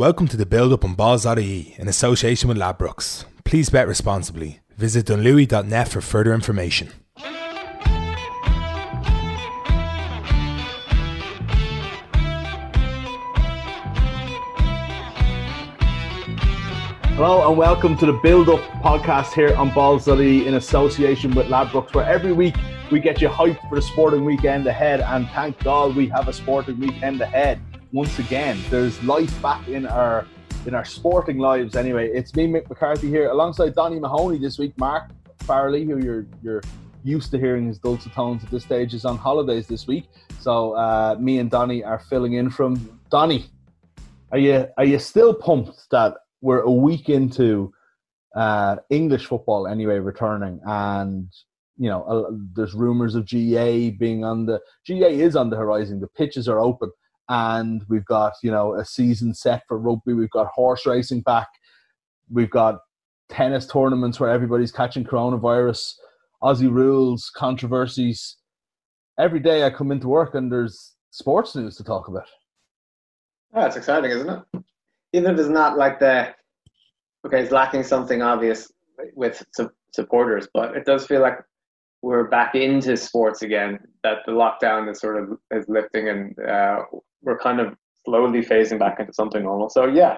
Welcome to the build-up on Balls.ie in association with Ladbrokes. Please bet responsibly. Visit Dunlewey.net for further information. Hello and welcome to the build-up podcast here on Balls.ie in association with Ladbrokes, where every week we get you hyped for the sporting weekend ahead, and thank God we have a sporting weekend ahead. Once again, there's life back in our sporting lives anyway. It's me, Mick McCarthy, here alongside Donny Mahoney this week. Mark Farrelly, who you're used to hearing his dulcet tones at this stage, is on holidays this week. So me and Donny are filling in from Donny. Are you still pumped that we're a week into English football anyway returning, and you know there's rumours of GA is on the horizon. The pitches are open. And we've got, you know, a season set for rugby. We've got horse racing back. We've got tennis tournaments where everybody's catching coronavirus, Aussie rules, controversies. Every day I come into work and there's sports news to talk about. Oh, it's exciting, isn't it? Even if it's not like it's lacking something obvious with supporters, but it does feel like we're back into sports again, that the lockdown is lifting and we're kind of slowly phasing back into something normal. So yeah,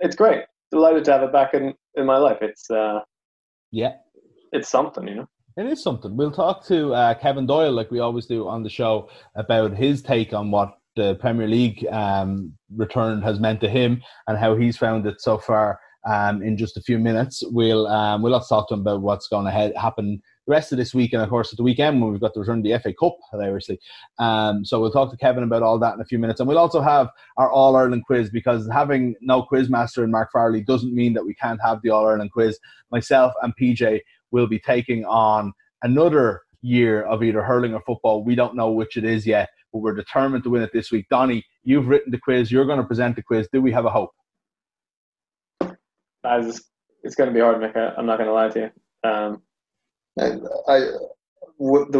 it's great. Delighted to have it back in my life. It's something, you know. It is something. We'll talk to Kevin Doyle, like we always do on the show, about his take on what the Premier League return has meant to him and how he's found it so far. In just a few minutes, we'll talk to him about what's going to happen the rest of this week and, of course, at the weekend when we've got the return of the FA Cup, hilariously. So we'll talk to Kevin about all that in a few minutes. And we'll also have our All-Ireland quiz, because having no quizmaster in Mark Farley doesn't mean that we can't have the All-Ireland quiz. Myself and PJ will be taking on another year of either hurling or football. We don't know which it is yet, but we're determined to win it this week. Donny, you've written the quiz. You're going to present the quiz. Do we have a hope? It's going to be hard, Mick. I'm not going to lie to you.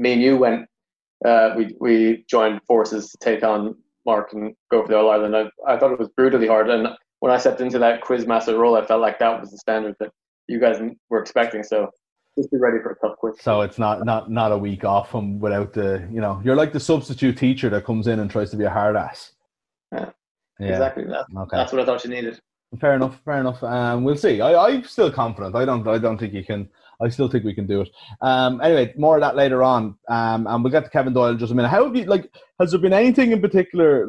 Me and you went. We joined forces to take on Mark and go for the All Ireland. I thought it was brutally hard, and when I stepped into that quizmaster role, I felt like that was the standard that you guys were expecting. So just be ready for a tough quiz. So it's not a week off from without the, you know, you're like the substitute teacher that comes in and tries to be a hard ass. Yeah. Yeah. Exactly. That's what I thought you needed. Fair enough. We'll see. I'm still confident. I don't think you can. I still think we can do it. Anyway, more of that later on. And we'll get to Kevin Doyle in just a minute. How have you, has there been anything in particular,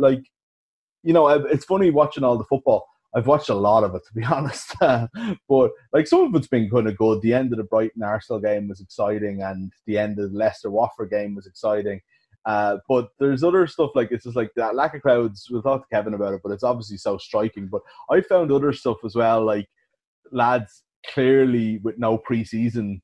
it's funny watching all the football. I've watched a lot of it, to be honest. But some of it's been kind of good. The end of the Brighton Arsenal game was exciting, and the end of the Leicester Waterford game was exciting. But there's other stuff, it's just that lack of crowds. We'll talk to Kevin about it, but it's obviously so striking. But I found other stuff as well, lads clearly with no pre-season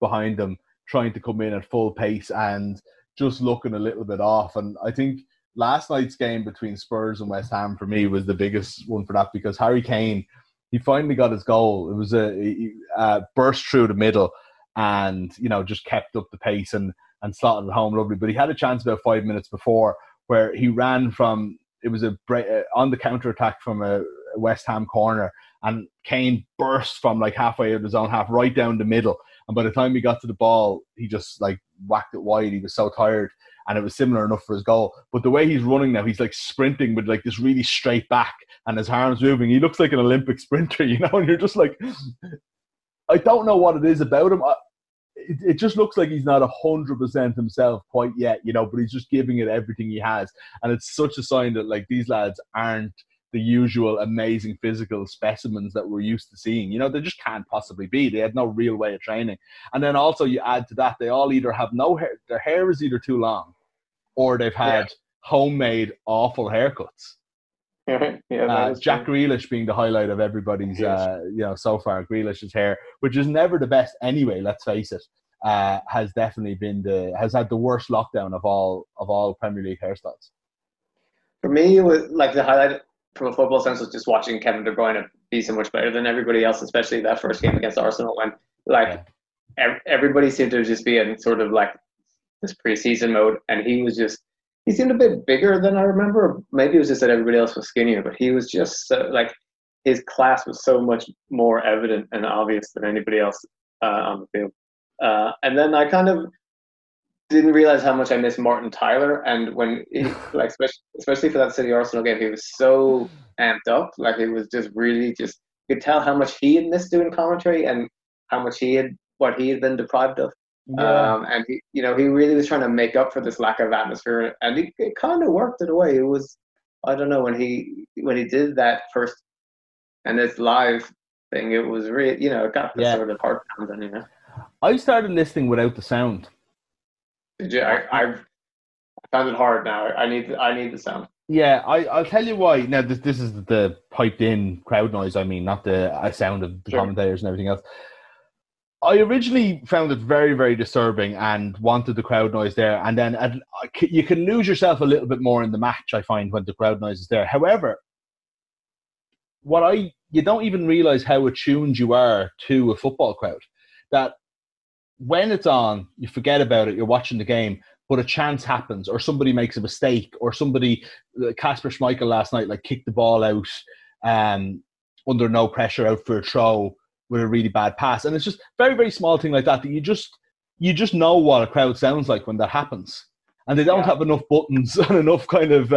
behind them trying to come in at full pace and just looking a little bit off. And I think last night's game between Spurs and West Ham for me was the biggest one for that, because Harry Kane, he finally got his goal. It was a burst through the middle and, just kept up the pace and slotted it home lovely. But he had a chance about 5 minutes before where he ran from, it was on the counter-attack from a West Ham corner, and Kane burst from halfway of his own half right down the middle. And by the time he got to the ball, he just whacked it wide. He was so tired, and it was similar enough for his goal. But the way he's running now, he's sprinting with this really straight back and his arms moving. He looks like an Olympic sprinter, and you're just I don't know what it is about him. It just looks like he's not 100% himself quite yet, but he's just giving it everything he has. And it's such a sign that these lads aren't the usual amazing physical specimens that we're used to seeing. They just can't possibly be. They had no real way of training. And then also you add to that, they all either have no hair, their hair is either too long, or they've had homemade awful haircuts. Jack Grealish being the highlight of everybody's, so far. Grealish's hair, which is never the best anyway, let's face it, has definitely been has had the worst lockdown of all Premier League hairstyles. For me, it was the highlight from a football sense was just watching Kevin De Bruyne be so much better than everybody else, especially that first game against Arsenal when everybody seemed to just be in this pre-season mode, and he was just he seemed a bit bigger than I remember. Maybe it was just that everybody else was skinnier, but he was just so, like, his class was so much more evident and obvious than anybody else on the field. And then I kind of didn't realize how much I missed Martin Tyler. And when he, like, especially for that City Arsenal game, he was so amped up. Like, it was just really just, you could tell how much he had missed doing commentary and how much he had, what he had been deprived of. Yeah. And he, you know, he really was trying to make up for this lack of atmosphere, and it kind of worked in a way. It was, I don't know, when he did that first and this live thing, it was really, you know, it got the sort of heart pounding, you know. I started listening without the sound. Did you? I found it hard now. I need the sound. Yeah, I'll tell you why. Now, this is the piped-in crowd noise, I mean, not the sound of the commentators and everything else. I originally found it very, very disturbing and wanted the crowd noise there. And then you can lose yourself a little bit more in the match, I find, when the crowd noise is there. However, you don't even realise how attuned you are to a football crowd. That when it's on, you forget about it, you're watching the game, but a chance happens, or somebody makes a mistake, or somebody, Kasper Schmeichel last night, like, kicked the ball out under no pressure out for a throw with a really bad pass. And it's just very, very small thing like that you just know what a crowd sounds like when that happens. And they don't have enough buttons and enough kind of,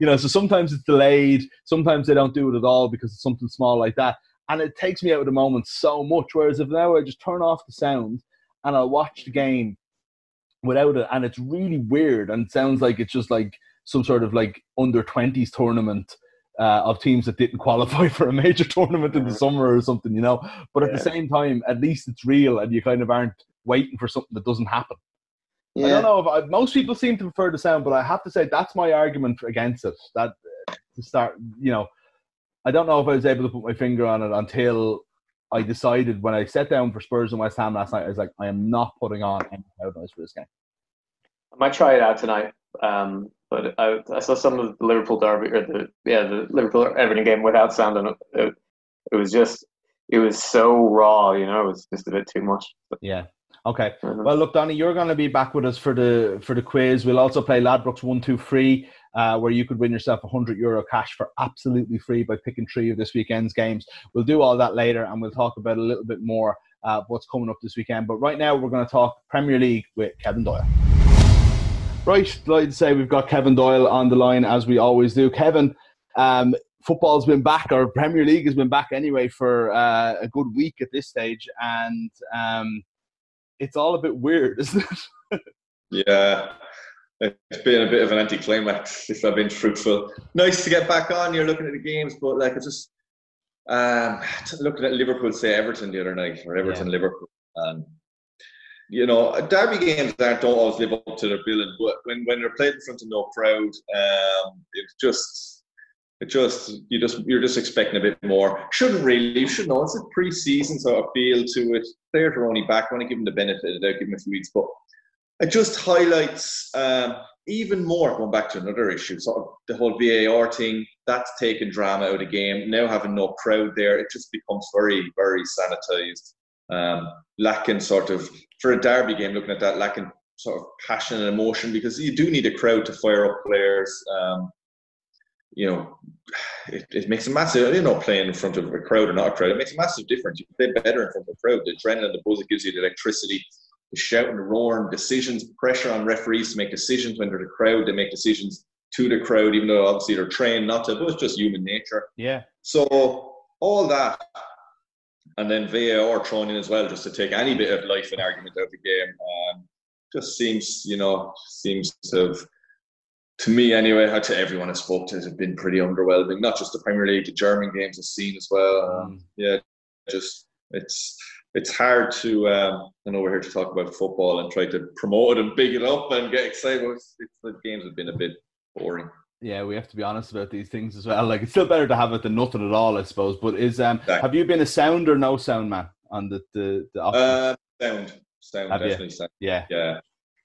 you know, so sometimes it's delayed, sometimes they don't do it at all because it's something small like that. And it takes me out of the moment so much. Whereas if now I just turn off the sound and I'll watch the game without it, and it's really weird and it sounds like it's just like some sort of like under-20s tournament of teams that didn't qualify for a major tournament in the summer or something, you know. But at the same time, at least it's real and you kind of aren't waiting for something that doesn't happen. Yeah. I don't know. Most people seem to prefer the sound, but I have to say that's my argument against it. That to start, you know, I don't know if I was able to put my finger on it until I decided when I sat down for Spurs and West Ham last night. I was like, I am not putting on any crowd noise for this game. I might try it out tonight, but I saw some of the Liverpool derby or the Liverpool Everton game without sound, and it was just, it was so raw, you know, it was just a bit too much. But. Yeah. Okay. Mm-hmm. Well, look, Donny, you're going to be back with us for the quiz. We'll also play Ladbrokes 1, 2, 3. Where you could win yourself €100 cash for absolutely free by picking three of this weekend's games. We'll do all that later, and we'll talk about a little bit more what's coming up this weekend. But right now, we're going to talk Premier League with Kevin Doyle. Right, delighted to say we've got Kevin Doyle on the line, as we always do. Kevin, football's been back, or Premier League has been back anyway, for a good week at this stage, and it's all a bit weird, isn't it? Yeah. It's been a bit of an anticlimax, if I've been truthful. Nice to get back on. You're looking at the games, but like it's just looking at Liverpool, say Everton the other night, or Everton-Liverpool. And, you know, derby games don't always live up to their billing, but when they're played in front of no crowd, you're just expecting a bit more. You should know, it's a pre-season, so I feel to it. Players are only back. I want to give them the benefit of the doubt, give them a few weeks, but it just highlights even more, going back to another issue, sort of the whole VAR thing, that's taken drama out of the game. Now having no crowd there, it just becomes very, very sanitised. Lacking sort of, for a derby game, looking at that, lacking sort of passion and emotion, because you do need a crowd to fire up players. You know, it makes a massive, you know, playing in front of a crowd or not a crowd, it makes a massive difference. You play better in front of a crowd. The adrenaline, the buzz, it gives you the electricity. The shouting, the roaring, decisions, pressure on referees to make decisions when they're the crowd. They make decisions to the crowd, even though obviously they're trained not to, but it's just human nature. Yeah. So all that, and then VAR thrown in as well, just to take any bit of life and argument out of the game, just seems to have, to me anyway, to everyone I spoke to, have been pretty underwhelming. Not just the Premier League, the German games I've seen as well. It's hard to, I know we're here to talk about football and try to promote it and big it up and get excited. The games have been a bit boring. Yeah, we have to be honest about these things as well. Like, it's still better to have it than nothing at all, I suppose. But have you been a sound or no sound man on the option? Sound, have definitely you? Sound. Yeah.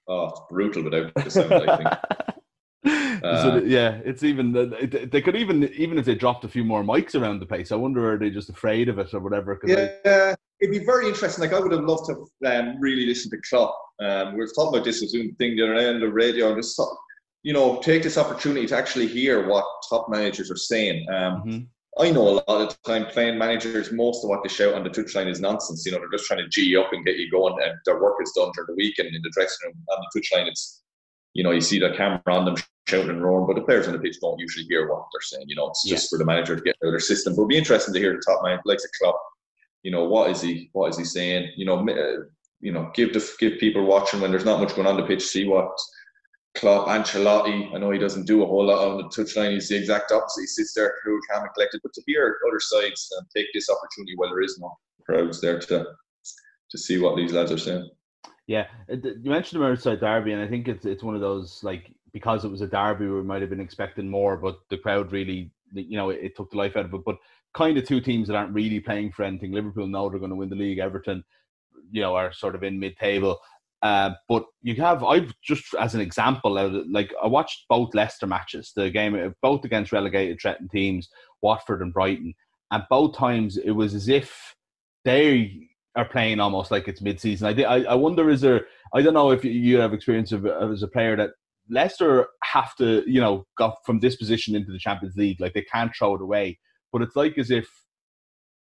Oh, it's brutal without the sound, I think. So, yeah, it's even they could even if they dropped a few more mics around the place, I wonder are they just afraid of it or whatever? It'd be very interesting. Like, I would have loved to really listen to Klopp. We were talking about this thing the other night on the radio, and just you know, take this opportunity to actually hear what top managers are saying. I know a lot of the time playing managers, most of what they shout on the touchline is nonsense. You know, they're just trying to G you up and get you going, and their work is done during the week, and in the dressing room on the touchline, it's, you know, you see the camera on them shouting and roaring, but the players on the pitch don't usually hear what they're saying. You know, it's just for the manager to get out of their system. But it'll be interesting to hear the top man, like Klopp. You know, what is he saying? You know, give people watching when there's not much going on the pitch, see what Klopp, Ancelotti, I know he doesn't do a whole lot on the touchline. He's the exact opposite. He sits there cool, calm and collected. But to hear other sides and take this opportunity while there is no crowds there to see what these lads are saying. Yeah, you mentioned the Merseyside derby, and I think it's one of those, like, because it was a derby, we might have been expecting more, but the crowd really, you know, it took the life out of it. But kind of two teams that aren't really playing for anything. Liverpool know they're going to win the league. Everton, you know, are sort of in mid-table. But you have, I've just as an example, like I watched both Leicester matches, the game both against relegated threatened teams, Watford and Brighton, and both times it was as if they are playing almost like it's mid-season. I wonder, is there? I don't know if you have experience of as a player that Leicester have to, you know, go from this position into the Champions League, like they can't throw it away. But it's like as if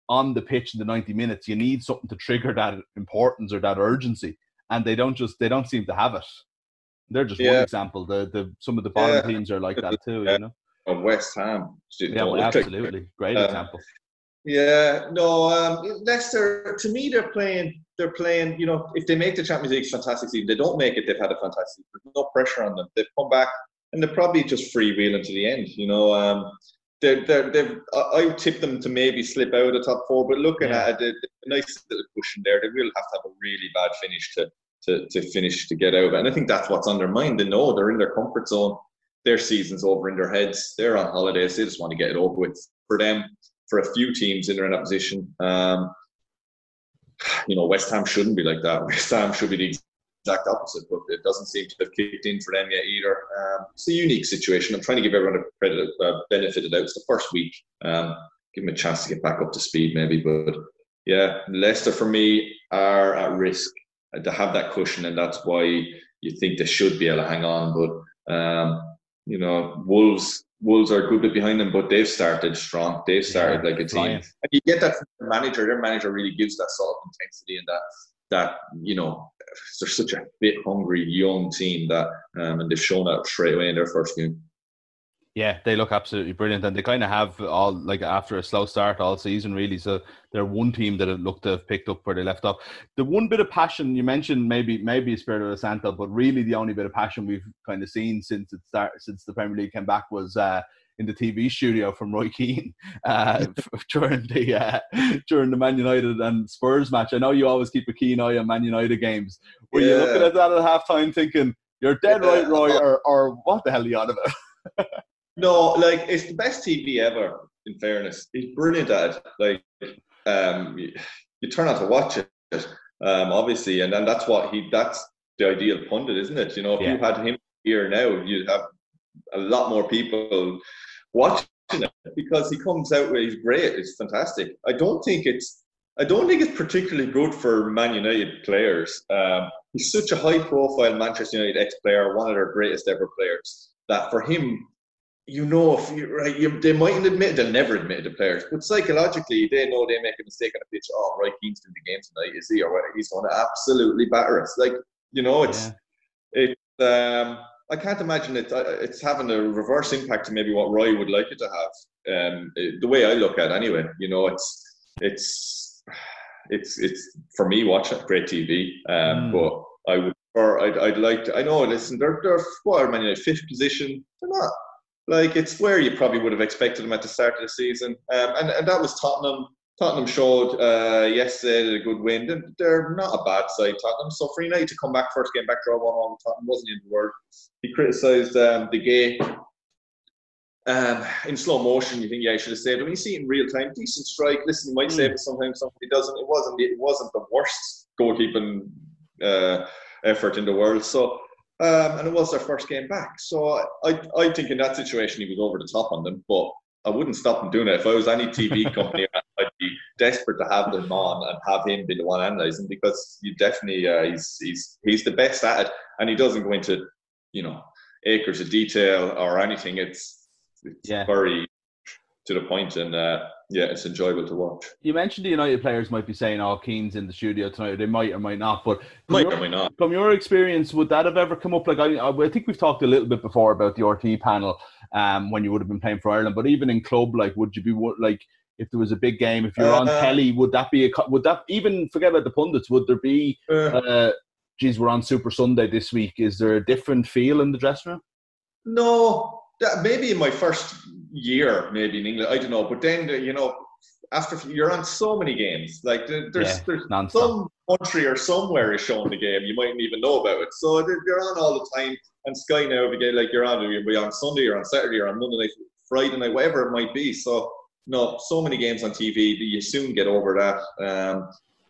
on the pitch in the 90 minutes, you need something to trigger that importance or that urgency. And they don't seem to have it. They're just one example. The some of the bottom teams are like that too, you know. And West Ham. Yeah, well, absolutely. Great example. Yeah, no, Leicester, to me, they're playing, you know, if they make the Champions League, fantastic team. They don't make it, they've had a fantastic team. No pressure on them. They've come back and they're probably just freewheeling to the end, you know. I tip them to maybe slip out of the top four, but looking at it, a nice little cushion there. They will have to have a really bad finish to get over. And I think that's what's on their mind. They know they're in their comfort zone. Their season's over in their heads. They're on holidays. They just want to get it over with. For them, for a few teams in their own opposition, you know, West Ham shouldn't be like that. West Ham should be the exact opposite, but it doesn't seem to have kicked in for them yet either. It's a unique situation. I'm trying to give everyone a credit, benefit of the doubt. It's the first week. Give them a chance to get back up to speed maybe. But yeah, Leicester for me are at risk to have that cushion, and that's why you think they should be able to hang on. But, you know, Wolves are a good bit behind them, but they've started strong. They've started like a team. Brilliant. And you get that from the manager. Their manager really gives that sort of intensity and that you know, they're such a bit hungry, young team that, and they've shown that straight away in their first game. Yeah, they look absolutely brilliant, and they kind of have all, like, after a slow start all season really, so they're one team that have looked to have picked up where they left off. The one bit of passion you mentioned, maybe Espirito Santo, but really the only bit of passion we've kind of seen since the Premier League came back was in the TV studio from Roy Keane during the Man United and Spurs match. I know you always keep a keen eye on Man United games. Were you looking at that at halftime thinking, you're dead right, Roy, or what the hell are you on about? No, like, it's the best TV ever, in fairness. He's brilliant at it. Like, you turn out to watch it, obviously, and that's that's the ideal pundit, isn't it? You know, if you had him here now, you'd have a lot more people watching it, because he comes out where he's great. It's fantastic. I don't think it's particularly good for Man United players. He's such a high-profile Manchester United ex-player, one of their greatest ever players, that for him, you know, if you right, they mightn't admit it, they'll never admit it to players. But psychologically, they know they make a mistake on the pitch. Oh, Roy Keane's doing the game tonight, is he? Or what? He's going to absolutely batter us. Like, you know, I can't imagine it. It's having a reverse impact to maybe what Roy would like it to have. The way I look at it, anyway, you know, it's for me watching great TV. But I would, or I'd like to. I know. Listen, they're what are Man United, fifth position? They're not. Like, it's where you probably would have expected them at the start of the season. And that was Tottenham. Tottenham showed yesterday a good win. They're not a bad side, Tottenham. So for United to come back, first game back, draw 1-1, Tottenham wasn't in the world. He criticised De Gea in slow motion. You think, yeah, he should have saved him. When you see it in real time, decent strike. Listen, he might save it sometimes he doesn't. It wasn't the worst goalkeeping effort in the world. So... and it was their first game back. So I think in that situation, he was over the top on them, but I wouldn't stop him doing it. If I was any TV company, I'd be desperate to have them on and have him be the one analysing, because you definitely he's the best at it, and he doesn't go into, you know, acres of detail or anything. It's very to the point, and it's enjoyable to watch. You mentioned the United players might be saying, "Oh, Keane's in the studio tonight." They might or might not, but might or might not. From your experience, would that have ever come up? Like I think we've talked a little bit before about the RT panel when you would have been playing for Ireland, but even in club, like, would you be like, if there was a big game, if you're on telly, would that be even forget about the pundits? Would there be? Geez, we're on Super Sunday this week. Is there a different feel in the dressing room? No, maybe in my first year, maybe in England, I don't know. But then, after you're on so many games, like there's non-stop. Some country or somewhere is showing the game, you mightn't even know about it. So you're on all the time, and Sky now every day, like you'll be on Sunday, or on Saturday, or on Monday night, Friday night, whatever it might be. So. No, so many games on TV that you soon get over that.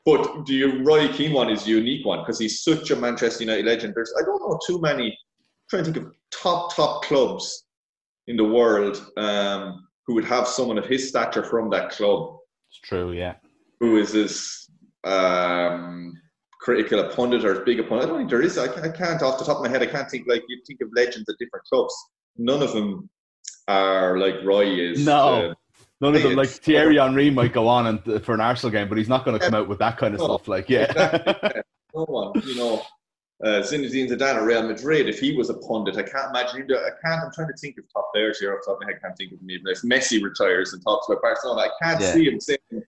But the Roy Keane one is a unique one because he's such a Manchester United legend. I don't know too many. I'm trying to think of top clubs in the world who would have someone of his stature from that club. It's true, yeah. Who is this critical a pundit or as big a pundit? I don't think there is. I can't, off the top of my head, I can't think. Like, you think of legends at different clubs. None of them are like Roy is. No. None of them, like Thierry Henry might go on and for an Arsenal game, but he's not going to come out with that kind of stuff. Like, yeah. Exactly. No one, Zinedine Zidane at Real Madrid, if he was a pundit, I can't imagine him. I'm trying to think of top players here off the top of my head. I can't think of him even. If Messi retires and talks about Barcelona, I can't see him saying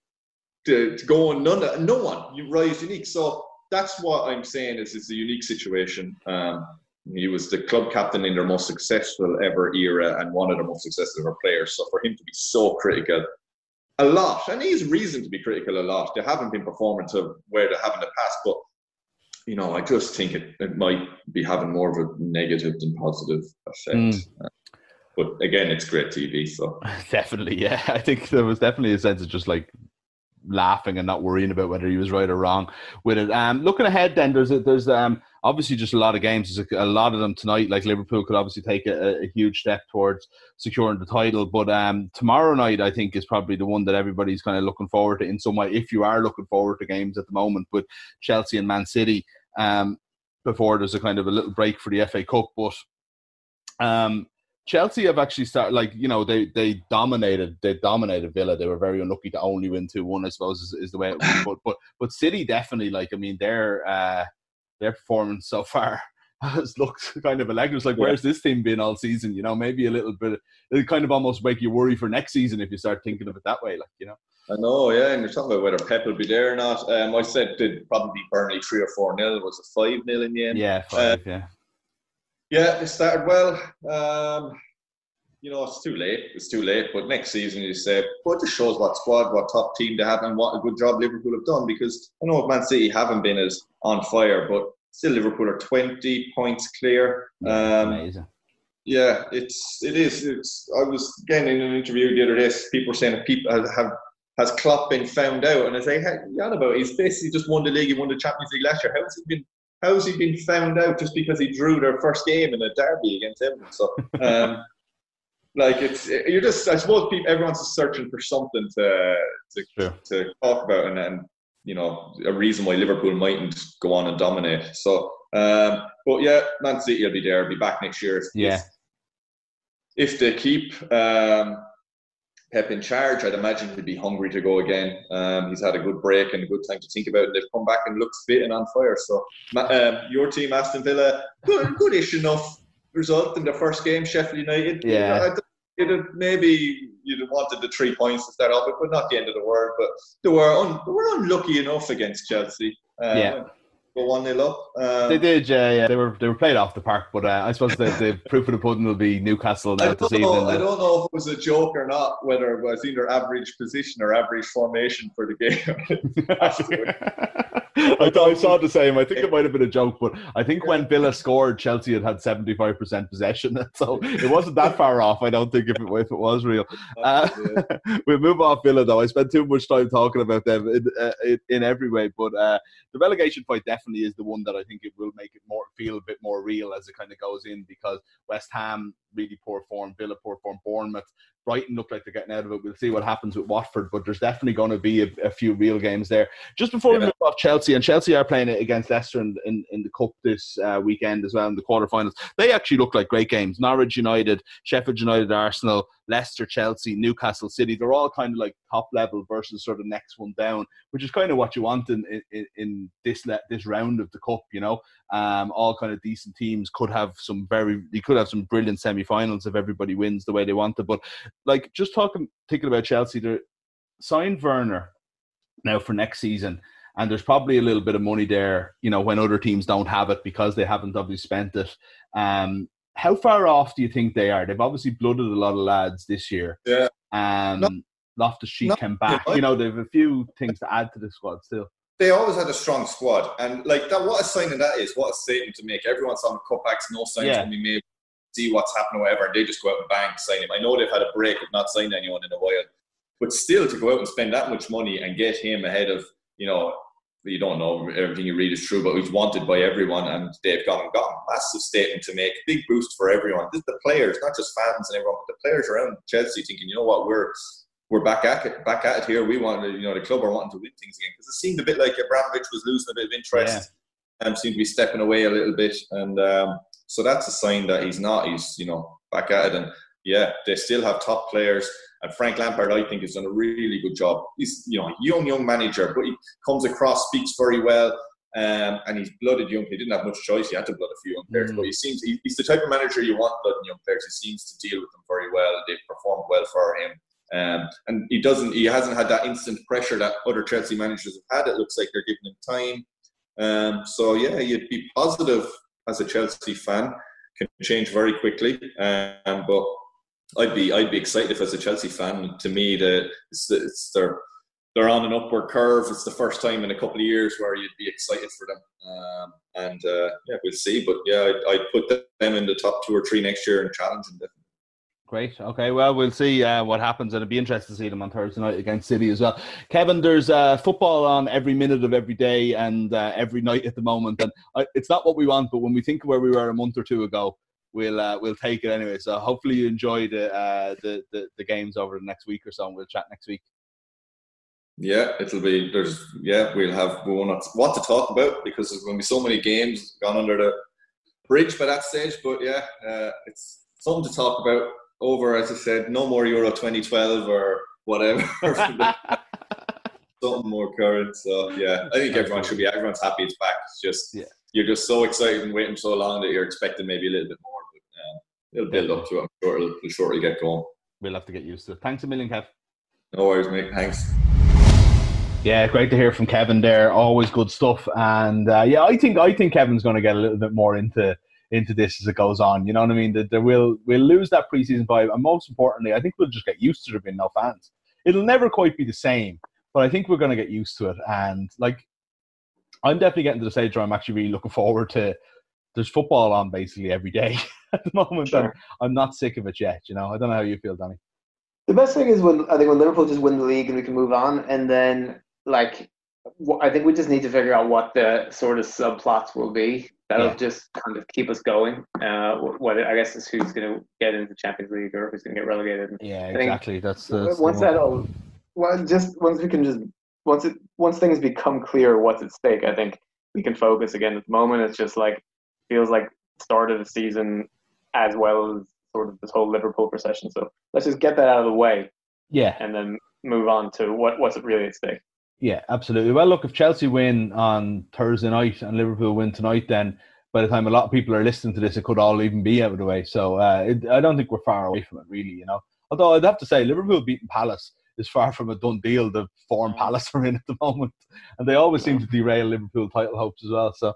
to go on. No one. You rise unique. So that's what I'm saying is it's a unique situation. He was the club captain in their most successful ever era and one of the most successful ever players. So for him to be so critical a lot, and he's reason to be critical a lot. There haven't been performances of where they have in the past, but I just think it might be having more of a negative than positive effect. But again, it's great TV. So definitely, yeah, I think there was definitely a sense of just like laughing and not worrying about whether he was right or wrong with it. Looking ahead then, there's obviously just a lot of games. There's a lot of them tonight. Like Liverpool could obviously take a huge step towards securing the title, but tomorrow night I think is probably the one that everybody's kind of looking forward to in some way, if you are looking forward to games at the moment, with Chelsea and Man City before there's a kind of a little break for the FA Cup. But Chelsea have actually started, like, they dominated Villa. They were very unlucky to only win 2-1, I suppose, is the way it was. But City definitely, like, I mean, their performance so far has looked kind of electric. It's like, where's this team been all season? Maybe a little bit, it kind of almost make you worry for next season if you start thinking of it that way, like, I know, yeah, and you're talking about whether Pep will be there or not. I said they'd probably be Burnley 3 or 4-0. Was it 5-0 in the end? Yeah, 5, yeah. Yeah, it started well. It's too late. But next season, you say, well, it just shows what squad, what top team they have, and what a good job Liverpool have done. Because I know Man City haven't been as on fire, but still Liverpool are 20 points clear. Amazing. Yeah, it is. I was again in an interview the other day. People were saying that has Klopp been found out? And I say, hey, you know about it. He's basically just won the league. He won the Champions League last year. How's he been found out just because he drew their first game in a derby against Everton? So, you're just, I suppose, everyone's just searching for something to talk about, and a reason why Liverpool mightn't go on and dominate. So, but yeah, Man City will be there, be back next year. If they keep Pep in charge, I'd imagine he'd be hungry to go again. He's had a good break and a good time to think about it. They've come back and looked fit and on fire. So your team, Aston Villa, goodish enough result in the first game. Sheffield United, maybe you'd have wanted the 3 points to start off with, but not the end of the world. But they were unlucky enough against Chelsea. Go 1-0 up. They did, yeah. They were played off the park, but I suppose the proof of the pudding will be Newcastle now this evening. I don't know if it was a joke or not, whether it was either average position or average formation for the game. I saw the same. I think it might have been a joke, but I think when Villa scored, Chelsea had 75% possession, so it wasn't that far off, I don't think, if it was real. We'll move off Villa, though. I spent too much time talking about them in every way, but the relegation fight definitely is the one that I think it will make it feel a bit more real as it kind of goes in, because West Ham really poor form, Villa poor form, Bournemouth Brighton look like they're getting out of it. We'll see what happens with Watford, but there's definitely going to be a few real games there. Just before we move off Chelsea, and Chelsea are playing against Leicester in the Cup this weekend as well, in the quarterfinals. They actually look like great games. Norwich United, Sheffield United, Arsenal, Leicester, Chelsea, Newcastle City. They're all kind of like top level versus sort of next one down, which is kind of what you want in this round of the Cup, you know. All kind of decent teams could have some brilliant semi-finals if everybody wins the way they want to. But like, just thinking about Chelsea, they signed Werner now for next season, and there's probably a little bit of money there, you know, when other teams don't have it because they haven't obviously spent it. How far off do you think they are? They've obviously blooded a lot of lads this year. Yeah. Loftus-Cheek came back. You know, they've a few things to add to the squad still. They always had a strong squad, and like that, what a signing that is. What a statement to make. Everyone's on cutbacks, no signs can be made. See what's happening, or whatever, and they just go out and bang, sign him. I know they've had a break of not signing anyone in a while, but still to go out and spend that much money and get him ahead of, you know, you don't know, everything you read is true, but he's wanted by everyone, and they've gone and got a massive statement to make, big boost for everyone. Just the players, not just fans and everyone, but the players around Chelsea thinking, you know what, we're back at it here. We want, you know, the club are wanting to win things again, because it seemed a bit like Abramovich was losing a bit of interest and seemed to be stepping away a little bit, and so that's a sign that he's you know, back at it. And yeah, they still have top players. And Frank Lampard, I think, has done a really good job. He's, you know, a young manager, but he comes across, speaks very well, and he's blooded young. He didn't have much choice. He had to blood a few young players, but he's the type of manager you want blooding young players. He seems to deal with them very well. They've performed well for him. And he hasn't had that instant pressure that other Chelsea managers have had. It looks like they're giving him time. So yeah, you'd be positive as a Chelsea fan. Can change very quickly, but I'd be excited if, as a Chelsea fan, to me, they're on an upward curve. It's the first time in a couple of years where you'd be excited for them, we'll see. But yeah, I'd put them in the top 2 or 3 next year and challenge them. Great. Okay. Well, we'll see what happens, and it'll be interesting to see them on Thursday night against City as well. Kevin, there's football on every minute of every day and every night at the moment, and it's not what we want, but when we think of where we were a month or two ago, we'll take it anyway. So hopefully you enjoy the games over the next week or so, and we'll chat next week. Yeah, we'll know what to talk about, because there's going to be so many games gone under the bridge by that stage. But yeah, it's something to talk about. Over, as I said, no more Euro 2012 or whatever. Something more current. So yeah, I think everyone's happy it's back. It's just you're just so excited and waiting so long that you're expecting maybe a little bit more. But it'll build up to it. I'm sure it'll shortly get going. We'll have to get used to it. Thanks a million, Kev. No worries, mate. Thanks. Yeah, great to hear from Kevin there. Always good stuff. And I think Kevin's going to get a little bit more into this as it goes on, you know what I mean? We'll lose that preseason vibe, and most importantly, I think we'll just get used to there being no fans. It'll never quite be the same, but I think we're going to get used to it. And like, I'm definitely getting to the stage where I'm actually really looking forward to. There's football on basically every day at the moment. Sure. I'm not sick of it yet, you know. I don't know how you feel, Donny. The best thing is when Liverpool just win the league and we can move on, and then like, I think we just need to figure out what the sort of subplots will be. That'll just kind of keep us going. Whether, I guess, is who's going to get into the Champions League or who's going to get relegated. Yeah, exactly. That's once that all. Well, just once we can just once things become clear what's at stake, I think we can focus again. At the moment, it's just like feels like start of the season, as well as sort of this whole Liverpool procession. So let's just get that out of the way. Yeah, and then move on to what's really at stake. Yeah, absolutely. Well, look, if Chelsea win on Thursday night and Liverpool win tonight, then by the time a lot of people are listening to this, it could all even be out of the way. So I don't think we're far away from it, really, you know. Although I'd have to say, Liverpool beating Palace is far from a done deal, the form Palace are in at the moment. And they always seem to derail Liverpool title hopes as well. So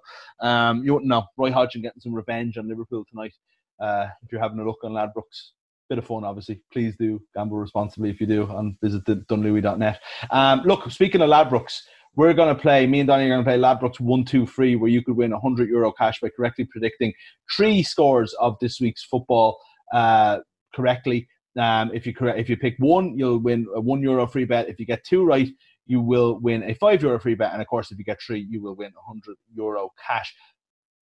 you wouldn't know. Roy Hodgson getting some revenge on Liverpool tonight. If you're having a look on Ladbrokes. Bit of fun, obviously. Please do gamble responsibly if you do, and visit the Dunlewey.net. Look, speaking of Ladbrokes, me and Donny are going to play Ladbrokes 1-2-3, where you could win €100 cash by correctly predicting 3 scores of this week's football correctly. If you pick one, you'll win a €1 free bet. If you get 2 right, you will win a €5 free bet. And of course, if you get 3, you will win €100 cash.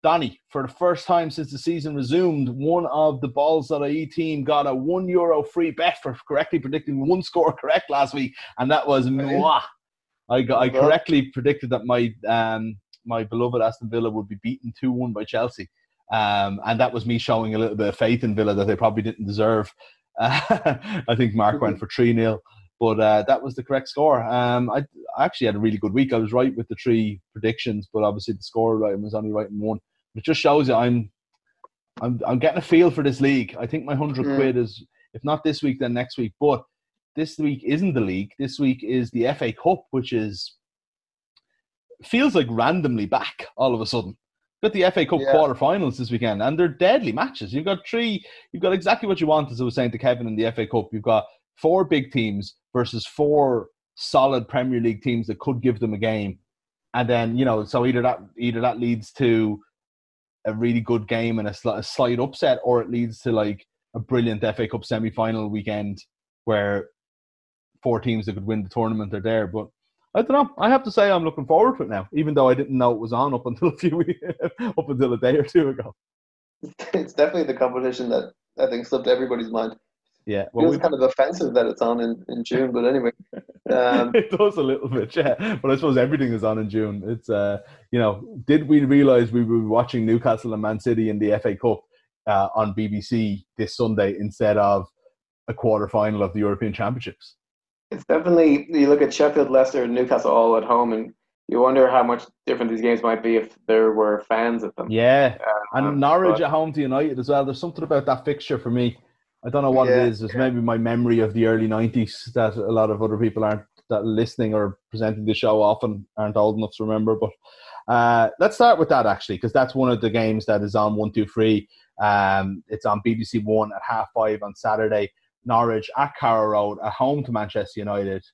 Donny, for the first time since the season resumed, one of the Balls.ie team got a €1 free bet for correctly predicting one score correct last week, and that was moi. I correctly predicted that my my beloved Aston Villa would be beaten 2-1 by Chelsea, and that was me showing a little bit of faith in Villa that they probably didn't deserve. I think Mark went for 3-0, but that was the correct score. I actually had a really good week. I was right with the three predictions, but obviously the score right was only right in one. It just shows you I'm getting a feel for this league. I think my 100 quid is, if not this week, then next week. But this week isn't the league. This week is the FA Cup, which is feels like randomly back all of a sudden. Got the FA Cup quarterfinals this weekend, and they're deadly matches. You've got three. You've got exactly what you want, as I was saying to Kevin in the FA Cup. You've got four big teams versus four solid Premier League teams that could give them a game, and then you know, so either that leads to a really good game and a slight upset, or it leads to like a brilliant FA Cup semi-final weekend where four teams that could win the tournament are there. But I don't know. I have to say I'm looking forward to it now, even though I didn't know it was on up until a day or two ago. It's definitely the competition that I think slipped everybody's mind. Yeah, well, it was kind of offensive that it's on in June, but anyway, it does a little bit, yeah. But I suppose everything is on in June. It's you know, did we realise we were watching Newcastle and Man City in the FA Cup on BBC this Sunday instead of a quarter final of the European Championships? It's definitely, you look at Sheffield, Leicester, and Newcastle all at home, and you wonder how much different these games might be if there were fans at them. Yeah, and Norwich at home to United as well. There's something about that fixture for me. I don't know what it is. It's maybe my memory of the early 90s that a lot of other people aren't that listening or presenting the show often aren't old enough to remember. But let's start with that, actually, because that's one of the games that is on 1, 2, 3. It's on BBC One at 5:30 on Saturday. Norwich at Carrow Road, at home to Manchester United.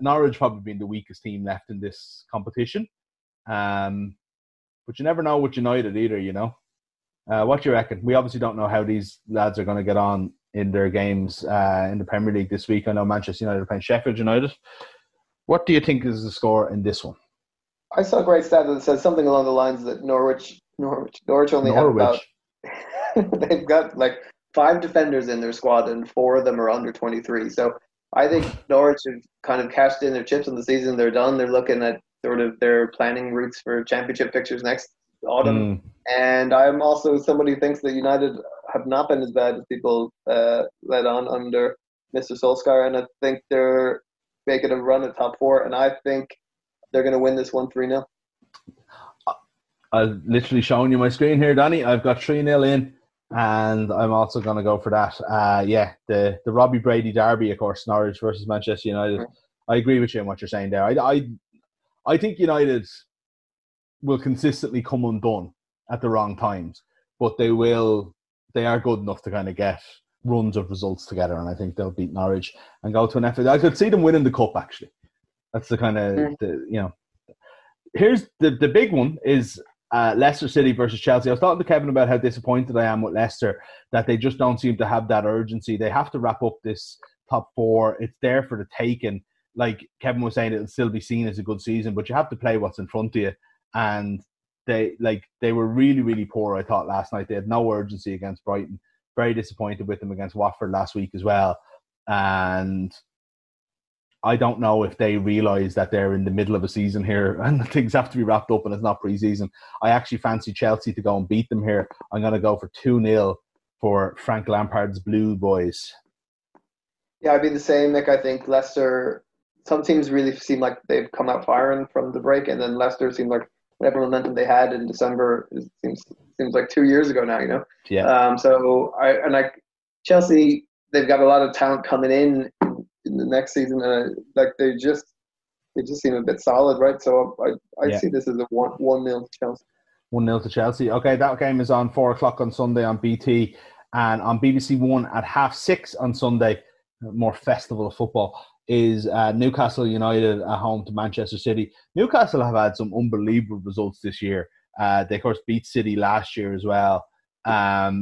Norwich probably being the weakest team left in this competition. But you never know with United either, you know. What do you reckon? We obviously don't know how these lads are going to get on in their games in the Premier League this week. I know Manchester United are playing Sheffield United. What do you think is the score in this one? I saw a great stat that said something along the lines that Norwich have about... they've got like 5 defenders in their squad and 4 of them are under 23. So I think Norwich have kind of cashed in their chips on the season. They're done. They're looking at sort of their planning routes for championship fixtures next autumn. And I'm also somebody who thinks that United have not been as bad as people let on under Mr. Solskjaer, and I think they're making a run at top 4, and I think they're going to win this one 3-0. I've literally shown you my screen here, Donny. I've got 3-0 in, and I'm also going to go for that. The Robbie Brady derby, of course, Norwich versus Manchester United. I agree with you on what you're saying there. I think United will consistently come undone at the wrong times, but they are good enough to kind of get runs of results together, and I think they'll beat Norwich and go to an FA. I could see them winning the cup, actually. That's the kind of you know. Here's the big one is Leicester City versus Chelsea. I was talking to Kevin about how disappointed I am with Leicester that they just don't seem to have that urgency. They have to wrap up this top 4. It's there for the taking. Like Kevin was saying, it'll still be seen as a good season, but you have to play what's in front of you. And they were really, really poor, I thought, last night. They had no urgency against Brighton. Very disappointed with them against Watford last week as well. And I don't know if they realise that they're in the middle of a season here and things have to be wrapped up and it's not pre-season. I actually fancy Chelsea to go and beat them here. I'm going to go for 2-0 for Frank Lampard's Blue Boys. Yeah, I'd be the same, Mick. I think Leicester... Some teams really seem like they've come out firing from the break, and then Leicester seem like whatever momentum they had in December seems like 2 years ago now, you know. Yeah. Chelsea, they've got a lot of talent coming in the next season, and they just seem a bit solid, right? So I see this as a 1-0 to Chelsea. 1-0 to Chelsea. Okay, that game is on 4:00 on Sunday on BT, and on BBC One at 6:30 on Sunday. More festival of football. Is Newcastle United at home to Manchester City. Newcastle have had some unbelievable results this year. They, of course, beat City last year as well. I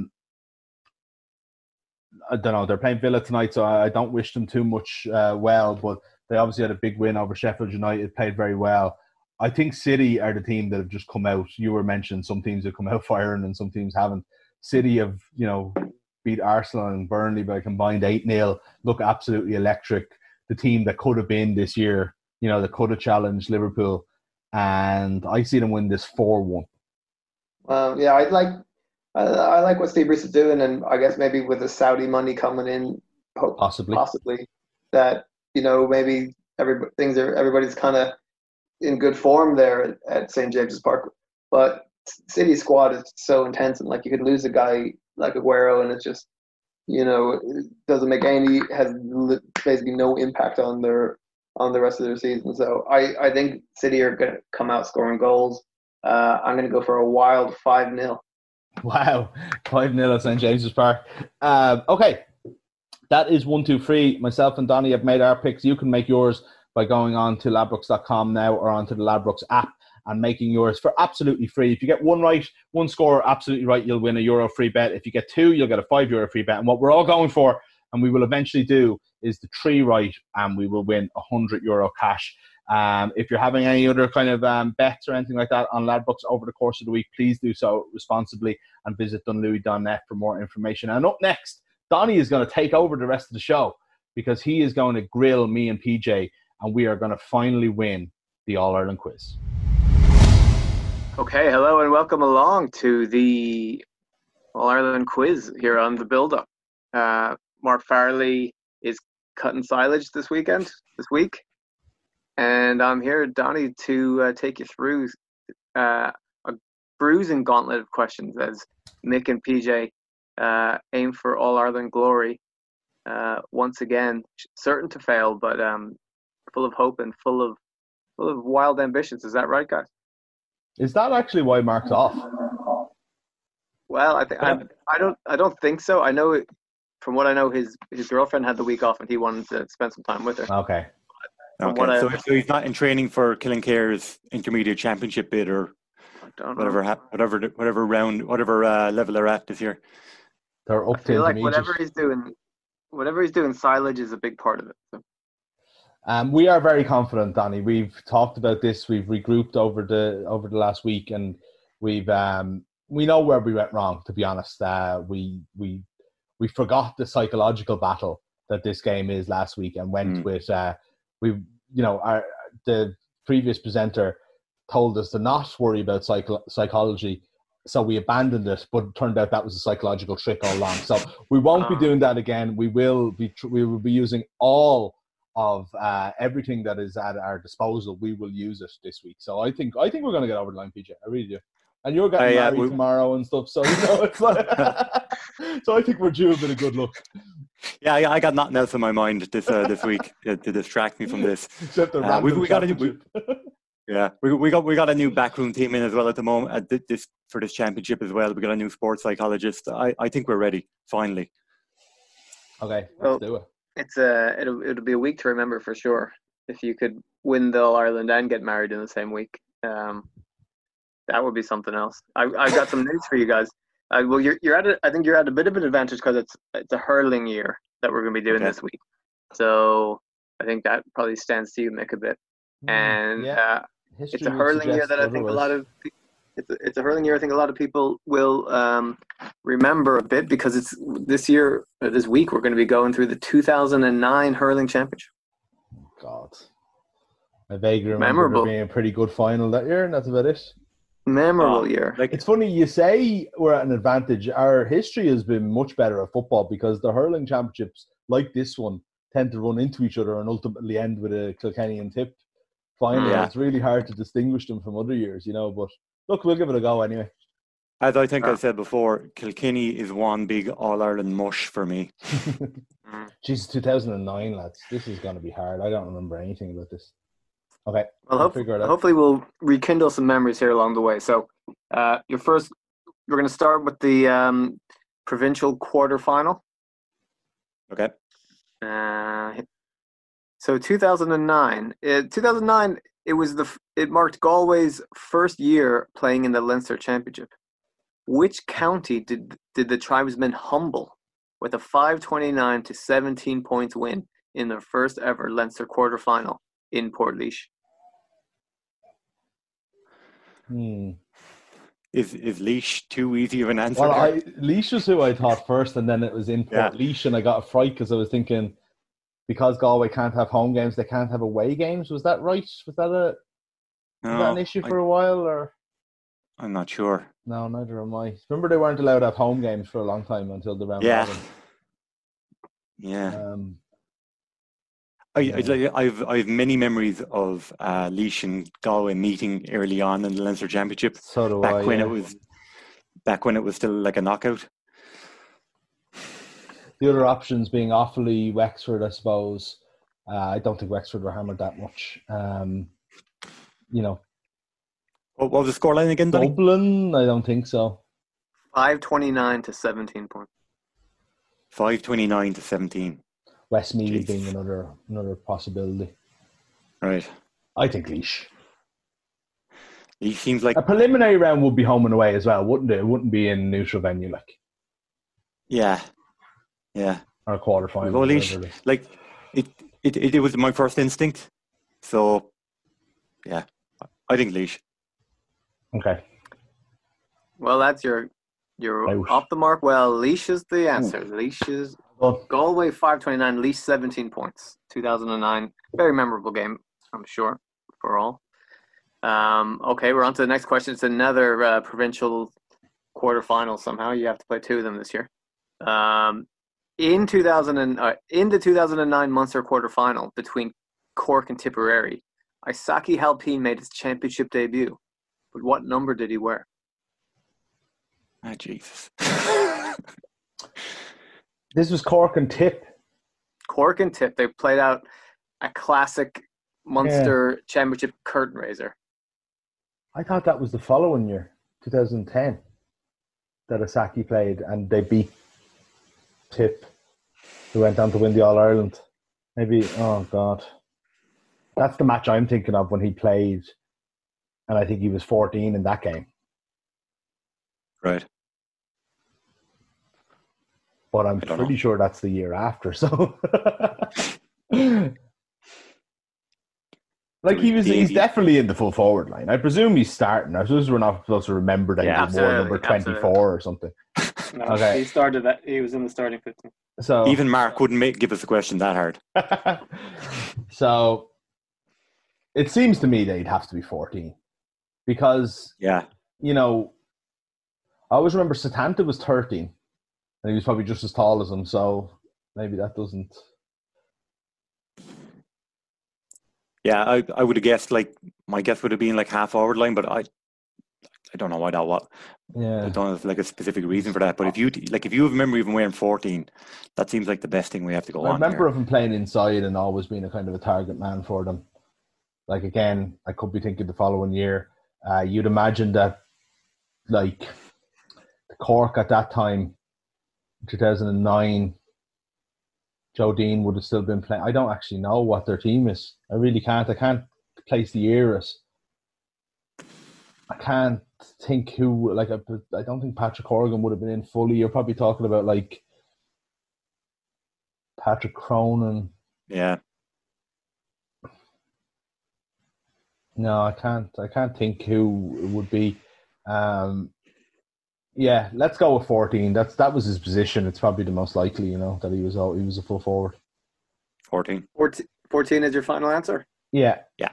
don't know. They're playing Villa tonight, so I don't wish them too much well, but they obviously had a big win over Sheffield United, played very well. I think City are the team that have just come out. You were mentioning some teams have come out firing and some teams haven't. City have, you know, beat Arsenal and Burnley by a combined 8-0, look absolutely electric. The team that could have been this year, you know, that could have challenged Liverpool. And I see them win this 4-1. Yeah, I like what Steve Bruce is doing, and I guess maybe with the Saudi money coming in, possibly that, you know, maybe everybody's kind of in good form there at St. James's Park. But City squad is so intense, and like you could lose a guy like Aguero, and it's just, you know, has basically no impact on the rest of their season. So I think City are going to come out scoring goals. I'm going to go for a wild 5-0. Wow, 5-0 at St. James's Park. Okay, that is 1, 2, 3. Myself and Donny have made our picks. You can make yours by going on to Ladbrokes.com now or onto the Ladbrokes app and making yours for absolutely free. If you get one right, one score absolutely right, you'll win a euro free bet. If you get two, you'll get a €5 free bet. And what we're all going for, and we will eventually do, is the three right, and we will win €100 cash. If you're having any other kind of bets or anything like that on Ladbrokes over the course of the week, please do so responsibly and visit Dunlewey.net for more information. And up next, Donny is going to take over the rest of the show because he is going to grill me and PJ, and we are going to finally win the All-Ireland quiz. Okay, hello and welcome along to the All-Ireland quiz here on The Build-Up. Mark Farrelly is cutting silage this week. And I'm here, Donny, to take you through a bruising gauntlet of questions as Mick and PJ aim for All-Ireland glory once again. Certain to fail, but full of hope and full of wild ambitions. Is that right, guys? Is that actually why Mark's off? Well, I don't think so. I know, from what I know, his girlfriend had the week off and he wanted to spend some time with her. Okay. So he's not in training for Kilkenny's intermediate championship bid or whatever level they're at this year. They're up to. I feel like whatever he's doing, silage is a big part of it. So. We are very confident, Donny. We've talked about this. We've regrouped over the last week, and we've we know where we went wrong. To be honest, we forgot the psychological battle that this game is last week, and went with. The previous presenter told us to not worry about psychology, so we abandoned it. But it turned out that was a psychological trick all along. So we won't be doing that again. We will be. We will be using all of everything that is at our disposal. We will use it this week. So I think we're going to get over the line, PJ. I really do. And you're getting married tomorrow and stuff, so you know it's like. So I think we're due a bit of good luck. Yeah, I got nothing else in my mind this week to distract me from this. We got a new backroom team in as well at the moment for this championship as well. We got a new sports psychologist. I think we're ready finally. Okay, let's do it. It's it'll be a week to remember for sure. If you could win the All Ireland and get married in the same week, that would be something else. I've got some news for you guys. Well, you're at it. I think you're at a bit of an advantage because it's a hurling year that we're going to be doing this week. So I think that probably stands to you, Mick, a bit. And it's a hurling year that I think it's a hurling year I think a lot of people will remember a bit because it's this week we're going to be going through the 2009 hurling championship. God, I vaguely remember being a pretty good final that year, and that's about it. Memorable year. Like, it's funny you say we're at an advantage. Our history has been much better at football because the hurling championships like this one tend to run into each other and ultimately end with a Kilkenny and Tip final. Yeah. It's really hard to distinguish them from other years, you know. But look, we'll give it a go anyway. As I think I said before, Kilkenny is one big All-Ireland mush for me. Jesus, 2009, lads. This is going to be hard. I don't remember anything about this. Okay. Well, hopefully we'll rekindle some memories here along the way. So, we're going to start with the provincial quarterfinal. Okay. 2009. 2009. It marked Galway's first year playing in the Leinster Championship. Which county did the tribesmen humble with a 5-29 to 17 points win in their first ever Leinster quarterfinal in Portlaoise? Is Leash too easy of an answer? Well, Leash was who I thought first, and then it was Leash, and I got a fright because I was thinking, because Galway can't have home games, they can't have away games. Was that right? Was that an issue for a while? Or I'm not sure. No, neither am I. Remember, they weren't allowed to have home games for a long time until the round. Yeah. Seven. Yeah. I've many memories of Laois and Galway meeting early on in the Leinster Championship. So do I. Back when it was still like a knockout. The other options being Offaly, Wexford, I suppose. I don't think Wexford were hammered that much. What was the scoreline again, Donny? Dublin, I don't think so. 5-29 to 17 points. 5-29 to 17. Westmead being another possibility. Right. I think Laois. Laois seems like... A preliminary round would be home and away as well, wouldn't it? It wouldn't be in neutral venue, like. Yeah. Yeah. Or a quarterfinal. Well, Laois, it was my first instinct. So, yeah. I think Laois. Okay. Well, that's you're off the mark. Well, Laois is the answer. Laois is... Galway 5-29, Laois 17 points. 2009. Very memorable game, I'm sure, for all. Okay, we're on to the next question. It's another provincial quarterfinal somehow. You have to play two of them this year. In the 2009 Munster quarterfinal between Cork and Tipperary, Isaki Halpin made his championship debut. But what number did he wear? Ah, Jesus. This was Cork and Tip. Cork and Tip. They played out a classic Munster Championship curtain raiser. I thought that was the following year, 2010, that Isaki played and they beat Tip, who went on to win the All-Ireland. Maybe, oh God. That's the match I'm thinking of when he played, and I think he was 14 in that game. Right. But I'm pretty sure that's the year after. So, he's definitely in the full forward line. I presume he's starting. I suppose we're not supposed to remember that he wore number 24 or something. No, okay. He started that. He was in the starting 15. So even Mark wouldn't give us a question that hard. So it seems to me that he'd have to be 14, because I always remember Satanta was 13. And he was probably just as tall as him, so maybe that doesn't. Yeah, I would have guessed, my guess would have been half forward line, but I don't know why that was. Yeah. I don't have a specific reason for that. But if you have a memory of him wearing 14, that seems like the best thing we have to go on. I remember of him playing inside and always being a kind of a target man for them. Again, I could be thinking the following year. You'd imagine that the Cork at that time, 2009, Joe Dean would have still been playing. I don't actually know what their team is. I really can't. I can't place the eras. I can't think who. I don't think Patrick Horgan would have been in fully. You're probably talking about Patrick Cronin. Yeah. No, I can't. I can't think who it would be. Yeah, let's go with 14. That was his position. It's probably the most likely, that he was a full forward. 14. 14 is your final answer? Yeah. Yeah.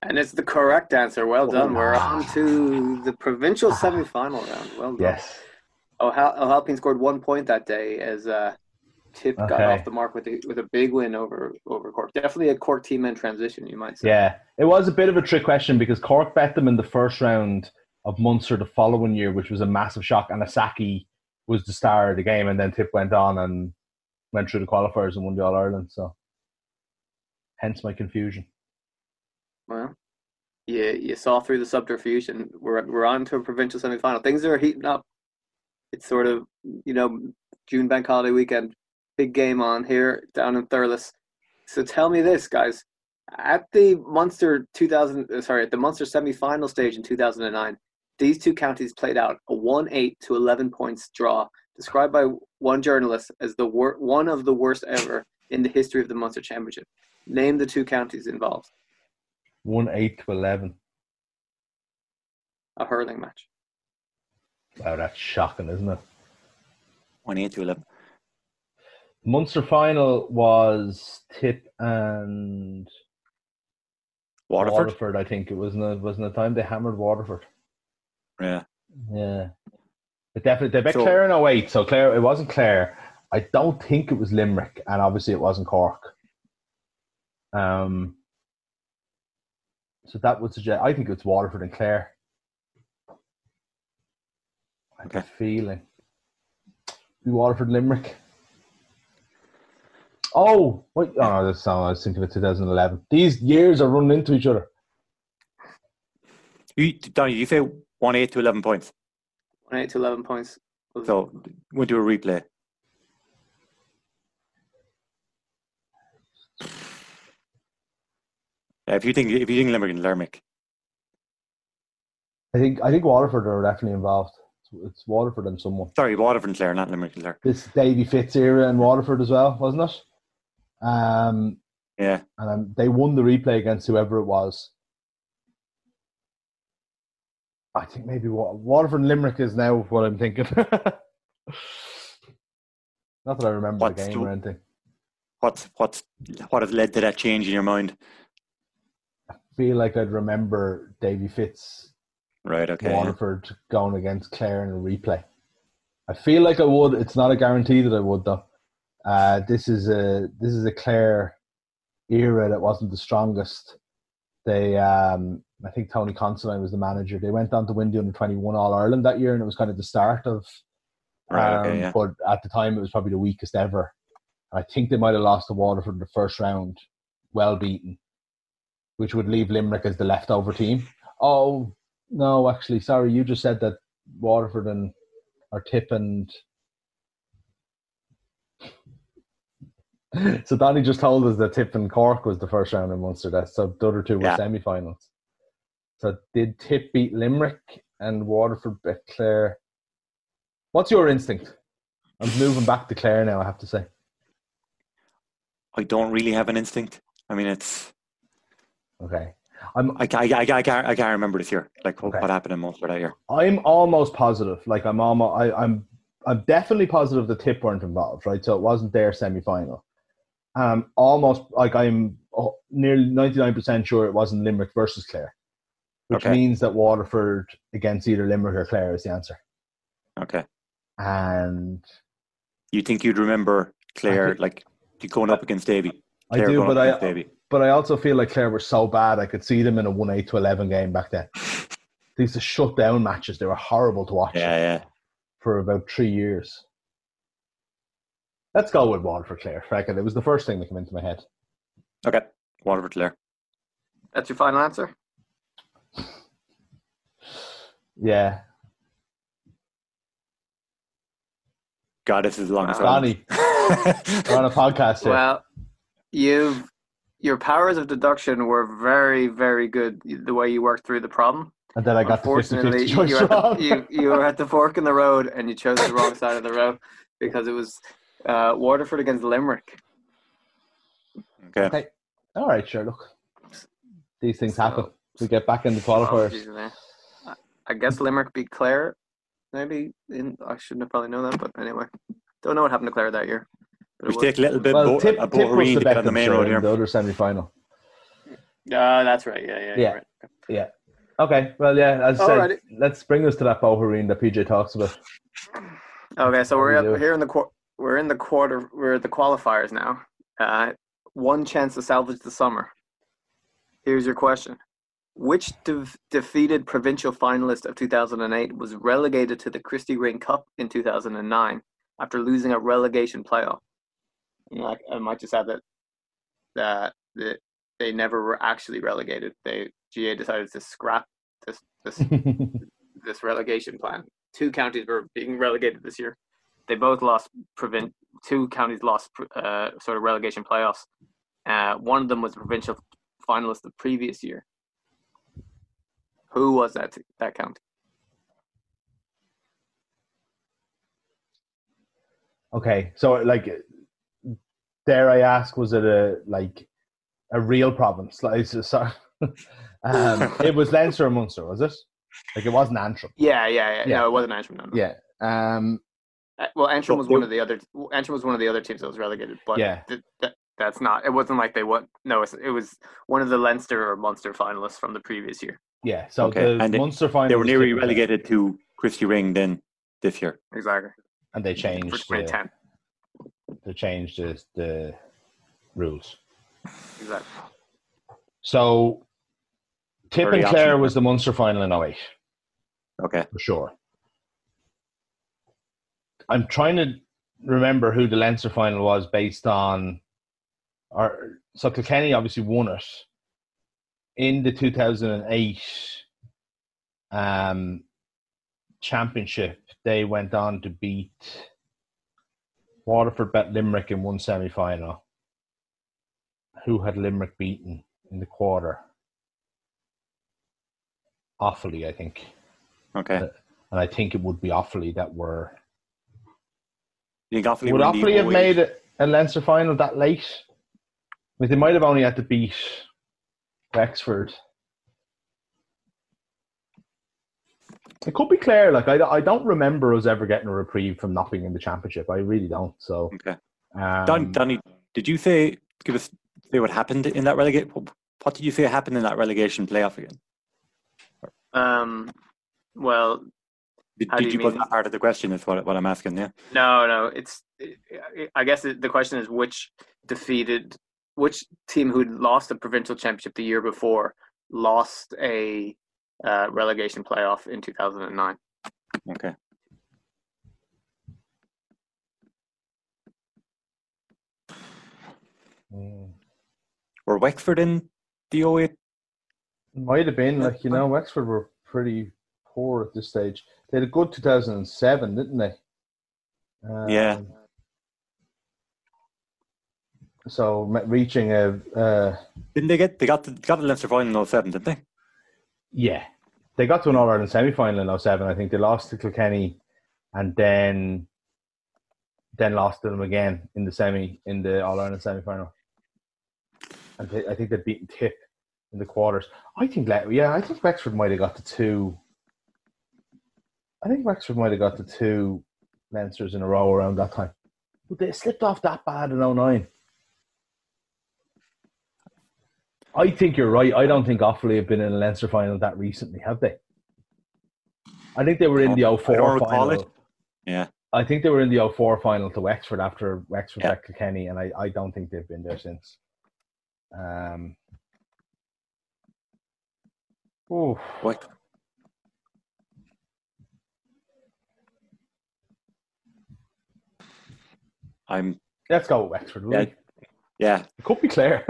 And it's the correct answer. Well done. We're on to the provincial semi-final round. Well done. Yes. O'Halpin scored 1 point that day as Tip got off the mark with a big win over Cork. Definitely a Cork team in transition, you might say. Yeah. It was a bit of a trick question because Cork bet them in the first round of Munster the following year, which was a massive shock, and Isaki was the star of the game, and then Tip went on and went through the qualifiers and won the All-Ireland, so hence my confusion. Well, you saw through the subterfuge, and we're on to a provincial semi-final. Things are heating up. It's sort of, June bank holiday weekend, big game on here down in Thurles. So tell me this, guys. At the Munster semi-final stage in 2009, these two counties played out a 1-8 to 11 points draw, described by one journalist as the one of the worst ever in the history of the Munster Championship. Name the two counties involved. 1-8 to 11. a hurling match. Wow, that's shocking, isn't it? 28-11. Munster final was Tip and Waterford, I think it was. Wasn't the time they hammered Waterford. Yeah, yeah. But definitely, they bet Clare in 08. So Clare, it wasn't Clare. I don't think it was Limerick, and obviously it wasn't Cork. So that would suggest I think it's Waterford and Clare. I have a feeling. Be Waterford, Limerick. Oh, wait. Oh, no, that's not, I was thinking of 2011. These years are running into each other. Donny, you say 1-8 to 11 points? 1-8 to 11 points. So, we'll do a replay. If you think Limerick and Lermick. I think Waterford are definitely involved. It's Waterford and someone. Sorry, Waterford and Clare, not Limerick and Clare. This Davy Fitz era in Waterford as well, wasn't it? Yeah. And they won the replay against whoever it was. I think maybe Waterford and Limerick is now what I'm thinking. Not that I remember the game or anything. What has led to that change in your mind? I feel like I'd remember Davy Fitz. Right, okay. Waterford going against Clare in a replay. I feel like I would. It's not a guarantee that I would, though. This is a Clare era that wasn't the strongest. They, I think Tony Considine was the manager. They went on to win the Under-21 All-Ireland that year, and it was kind of the start of... Right, okay, yeah. But at the time, it was probably the weakest ever. I think they might have lost to Waterford in the first round, well beaten, which would leave Limerick as the leftover team. Oh... No, actually, sorry, you just said that Waterford and or Tip and so Donny just told us that Tip and Cork was the first round in Munster. So the other two were semi-finals. So did Tip beat Limerick and Waterford beat Clare? What's your instinct? I'm moving back to Clare now, I have to say. I don't really have an instinct. I mean, it's okay. I can't remember this year. Like what happened in Munster that year? I'm almost positive. Like I'm definitely positive the Tip weren't involved, right? So it wasn't their semi-final. Almost like I'm nearly 99% sure it wasn't Limerick versus Clare, which means that Waterford against either Limerick or Clare is the answer. Okay. And you think you'd remember Clare like going up against Davy? I do, but I also feel like Clare were so bad I could see them in a 1-8 to 11 game back then. These are shut-down matches. They were horrible to watch for about 3 years. Let's go with Waterford-Clare. It was the first thing that came into my head. Okay, Waterford-Clare. That's your final answer? Yeah. God, this is the longest one. Donny, we're on a podcast here. Well, your powers of deduction were very, very good, the way you worked through the problem. And then I got the 50-50 choice wrong. You were at the fork in the road and you chose the wrong side of the road because it was Waterford against Limerick. Okay. All right, sure, look. These things happen. We get back in the qualifiers. I guess Limerick beat Clare. Maybe. I shouldn't have probably known that, but anyway. Don't know what happened to Clare that year. We take a little bit Tip to get on the main road here. The other semi-final. That's right. Yeah. Right. Yeah. Okay. Well, yeah. As I said, let's bring us to that Bohoreen that PJ talks about. Okay, so we're at the qualifiers now. One chance to salvage the summer. Here's your question: which defeated provincial finalist of 2008 was relegated to the Christy Ring Cup in 2009 after losing a relegation playoff? I might just add that they never were actually relegated. They GA decided to scrap this this relegation plan. Two counties were being relegated this year. They both lost. Two counties lost sort of relegation playoffs. One of them was the provincial finalist the previous year. Who was that county? Okay, so like. Dare I ask, was it a real province? It was Leinster and Munster, was it? Like, it wasn't Antrim. Yeah. No, it wasn't Antrim. No. Yeah. Well, Antrim was one of the other. Antrim was one of the other teams that was relegated, but that's not. It wasn't like they won. No, it was one of the Leinster or Munster finalists from the previous year. Yeah. So the Munster final. They were nearly relegated to Christy Ring then this year. Exactly. And they changed. For 2010. They changed the rules. Exactly. So, Tip and Clare was the Munster final in 08. Okay. For sure. I'm trying to remember who the Leinster final was based on. So Kilkenny obviously won it in the 2008 championship. They went on to beat Waterford, bet Limerick in one semi-final. Who had Limerick beaten in the quarter? Offaly, I think. Okay. And I think it would be Offaly that were. You think Offaly would Offaly have made a Leinster final that late? I mean, they might have only had to beat Wexford. It could be Clare. Like, I don't remember us ever getting a reprieve from not being in the championship. I really don't. So, okay. Donny, did you say say what happened in that relegation? What did you say happened in that relegation playoff again? Well, did you put that part of the question? Is what I'm asking. Yeah. No. I guess the question is which team who lost the provincial championship the year before lost a relegation playoff in 2009. Okay. Were Wexford in the 08? Might have been. Like, Wexford were pretty poor at this stage. They had a good 2007, didn't they? Yeah. So reaching a didn't they get they got the Leinster final in 07, didn't they? Yeah, they got to an All Ireland semi final in 07. I think they lost to Kilkenny, and then lost to them again in the All Ireland semi final. And I think they beaten Tip in the quarters. I think Wexford might have got the two. I think Wexford might have got the two Leinsters in a row around that time. But they slipped off that bad in 09. I think you're right. I don't think Offaly have been in a Leinster final that recently, have they? I think they were in the 04 final. Yeah. I think they were in the 04 final to Wexford after Wexford at Kilkenny, and I don't think they've been there since. What? Let's go with Wexford, will we? Yeah. It could be Clare.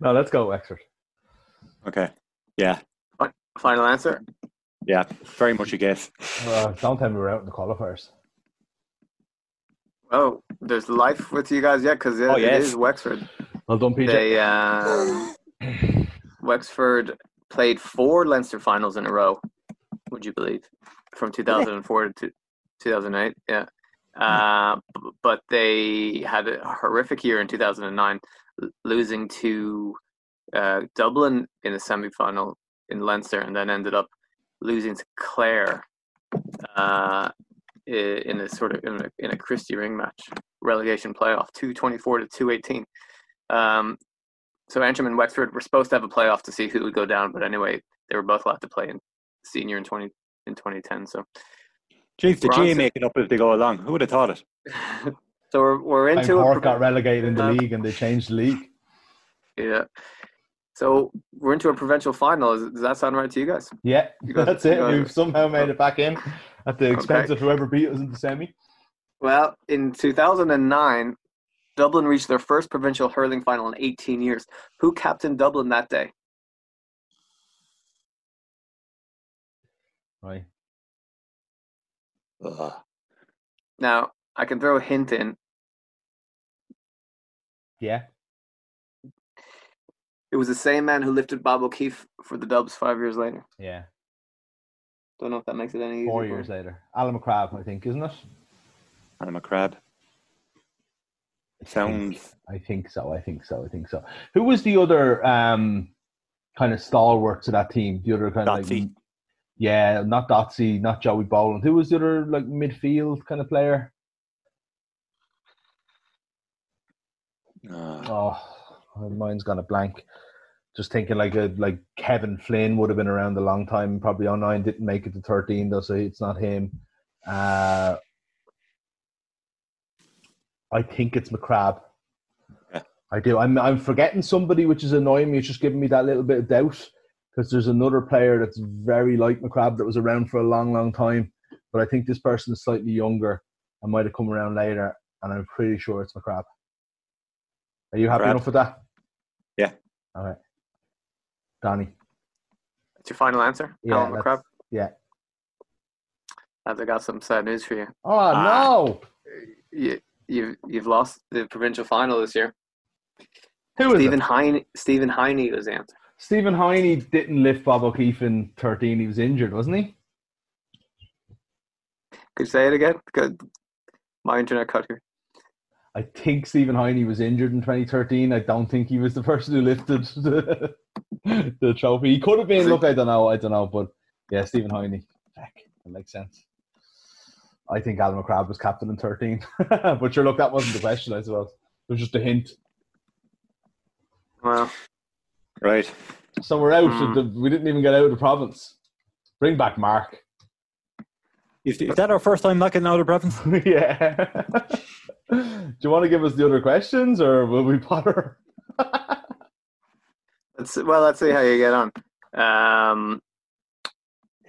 No, let's go Wexford. Okay. Yeah. Final answer? Yeah, very much a guess. Don't tell me we're out in the qualifiers. Oh, there's life with you guys yet? Because it is Wexford. Well done, PJ. Wexford played 4 Leinster finals in a row, would you believe? From 2004 to 2008, yeah. But they had a horrific year in 2009, losing to Dublin in the semi-final in Leinster, and then ended up losing to Clare in a Christy Ring match, relegation playoff, 224 to 218. So Antrim and Wexford were supposed to have a playoff to see who would go down, but anyway, they were both allowed to play in senior in 2010. So. Jeez, the GA make it up if they go along. Who would have thought it? So we're into Cork got relegated in the league and they changed the league. Yeah. So we're into a provincial final. Does that sound right to you guys? Yeah, that's it. We've somehow made it back in at the expense of whoever beat us in the semi. Well, in 2009, Dublin reached their first provincial hurling final in 18 years. Who captained Dublin that day? Right. Now, I can throw a hint in. Yeah. It was the same man who lifted Bob O'Keefe for the Dubs 5 years later. Yeah. Don't know if that makes it any easier. 4 years later. Alan McCrabb, I think, isn't it? Alan McCrabb. It sounds... I think so. Who was the other kind of stalwarts of that team. The other kind of like, yeah, not Dotsy, not Joey Boland. Who was the other like midfield kind of player? Oh, mine's gone a blank. Just thinking like Kevin Flynn would have been around a long time, probably on 9, didn't make it to 13 though, so it's not him. I think it's McCrab. Yeah. I do. I'm forgetting somebody, which is annoying me. It's just giving me that little bit of doubt because there's another player that's very like McCrab that was around for a long, long time. But I think this person is slightly younger and might have come around later, and I'm pretty sure it's McCrab. Are you happy enough with that? Yeah. All right. Donny. That's your final answer? Yeah. Alan McCrab? Yeah. I've got some sad news for you. Oh, no! You've lost the provincial final this year. Who is Stephen it? Stephen Heine was the answer. Stephen Heine didn't lift Bob O'Keefe in 13. He was injured, wasn't he? Could you say it again? Good. My internet cut here. I think Stephen Heine was injured in 2013. I don't think he was the person who lifted the trophy. He could have been. Look, I don't know. But yeah, Stephen Heine. Heck, that makes sense. I think Alan McCrab was captain in 13. But sure, look, that wasn't the question, I suppose. It was just a hint. Wow. Right. So we're out. We didn't even get out of the province. Bring back Mark. Is that our first time not getting out of the province? Yeah. Do you want to give us the other questions, or will we potter? Let's see how you get on.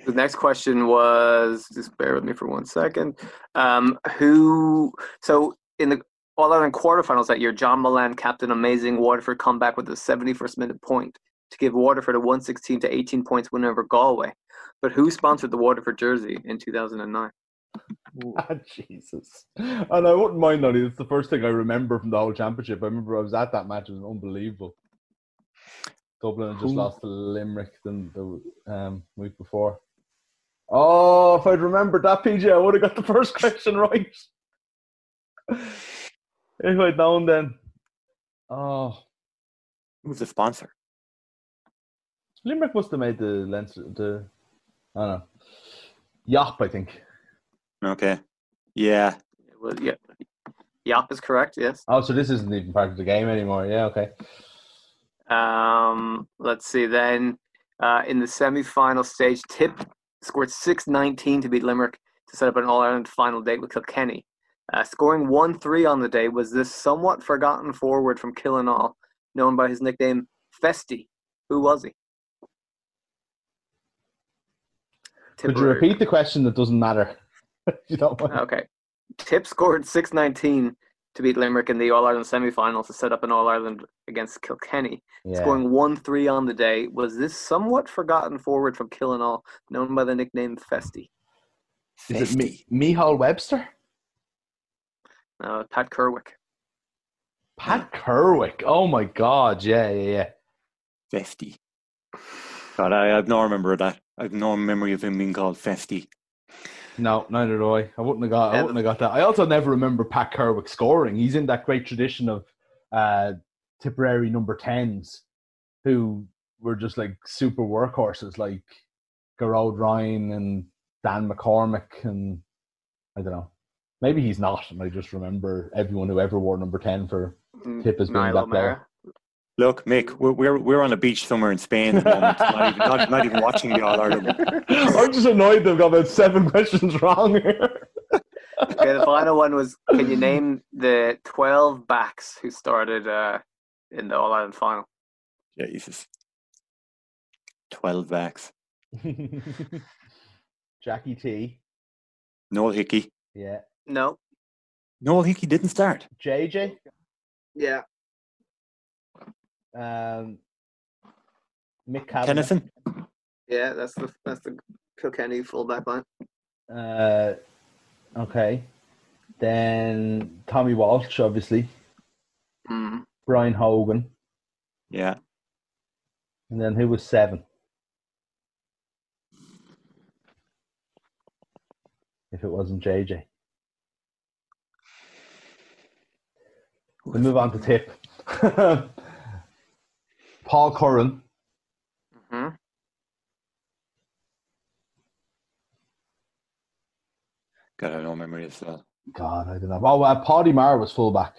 The next question was, just bear with me for 1 second. In the All Ireland quarterfinals that year, John Molan capped an amazing Waterford comeback with a 71st minute point to give Waterford a 116-18 points win over Galway. But who sponsored the Waterford jersey in 2009? Ah, Jesus. And I wouldn't mind that. It's the first thing I remember from the whole championship. I remember I was at that match. It was unbelievable. Dublin had just lost to Limerick the week before. Oh, if I'd remembered that, PJ, I would have got the first question right. If I'd known then. Oh. Who was the sponsor? Limerick must have made the Leinster, I don't know. Yop, I think. Okay. Yeah. Well, yeah. Yop is correct, yes. Oh, so this isn't even part of the game anymore. Yeah, okay. Let's see then. In the semi-final stage, Tip scored 6-19 to beat Limerick to set up an All-Ireland final date with Kilkenny. Scoring 1-3 on the day was this somewhat forgotten forward from Killinall, known by his nickname Festy. Who was he? Could you repeat the question? That doesn't matter. You don't want okay. Tip scored 6-19 to beat Limerick in the All-Ireland semi-finals to set up an All-Ireland against Kilkenny. Yeah. Scoring 1-3 on the day was this somewhat forgotten forward from Killinall, known by the nickname Festy. Is it Michal Webster? No, Pat Kerwick. Pat Kerwick? Oh, my God. Yeah. Festy. God, I have no remember of that. I have no memory of him being called Festy. No, neither do I. I wouldn't have got that. I also never remember Pat Kerwick scoring. He's in that great tradition of Tipperary number 10s who were just like super workhorses, like Gerard Ryan and Dan McCormick, and I don't know. Maybe he's not, and I just remember everyone who ever wore number 10 for Tip as being that player. Look, Mick, we're on a beach somewhere in Spain at the moment, not even watching the All-Ireland. I'm just annoyed they've got about 7 questions wrong here. Okay, the final one was, can you name the 12 backs who started in the All-Ireland final? Yeah, Jesus. 12 backs. Jackie T. Noel Hickey. Yeah. No. Noel Hickey didn't start. JJ? Yeah. Mick Kavanagh. Tennyson. Yeah, that's the Kilkenny fullback line. Okay. Then Tommy Walsh, obviously. Brian Hogan. Yeah. And then who was 7? If it wasn't JJ. We'll move on to Tip. Paul Curran. God, I have no memory of that. God, I don't know. Oh, Paddy Maher was fullback.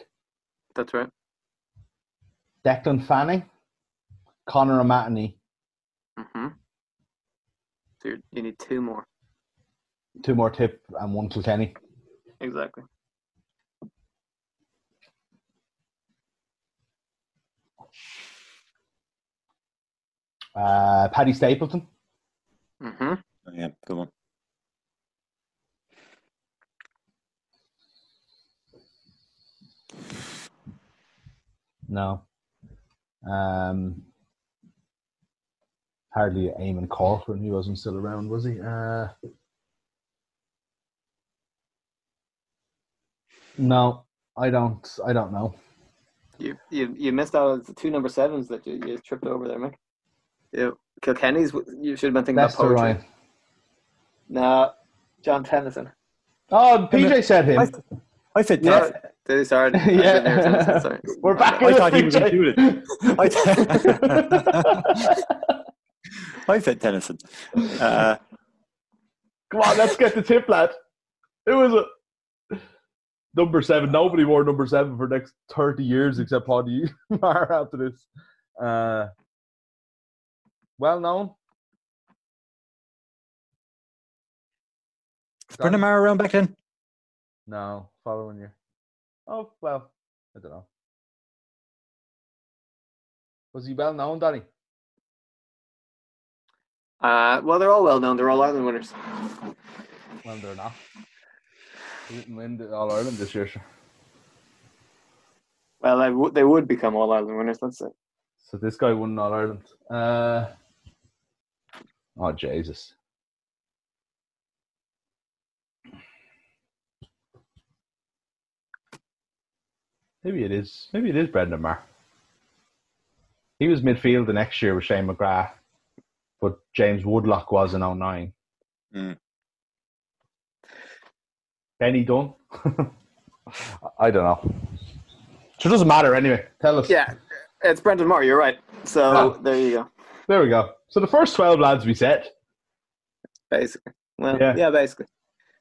That's right. Declan Fanning, Conor O'Matney. Mm-hmm. So you need two more. Two more Tip and one Kilkenny. Exactly. Paddy Stapleton. Mm-hmm. Oh, yeah, good one. No. Hardly Eamon Cork when he wasn't still around, was he? No, I don't know. You missed out the two number sevens that you tripped over there, Mick. Yeah, Kilkenny's. You should have been thinking Lester about poetry. Ryan. No, John Tennyson. Oh, PJ said him. I said Tennyson. No, sorry. Yeah. Sorry. We're back. I thought he was included. I said Tennyson. Come on, let's get the tip, lad. Who was it? Number seven. Nobody wore number seven for the next 30 years except Paddy Maher after this. Well known. Is Brendan Maher around back then? No, following year. Oh, well, I don't know. Was he well known, Donny? Well, they're all well known. They're all Ireland winners. Well, they're not. They didn't win the All Ireland this year, sure. Well, they would become All Ireland winners, that's it. So this guy won All Ireland. Oh, Jesus. Maybe it is. Maybe it is Brendan Maher. He was midfield the next year with Shane McGrath, but James Woodlock was in 09. Mm. Benny Dunn? I don't know. So it doesn't matter anyway. Tell us. Yeah, it's Brendan Maher, you're right. So there you go. There we go. So the first 12 lads we set. Basically. Well, yeah, basically.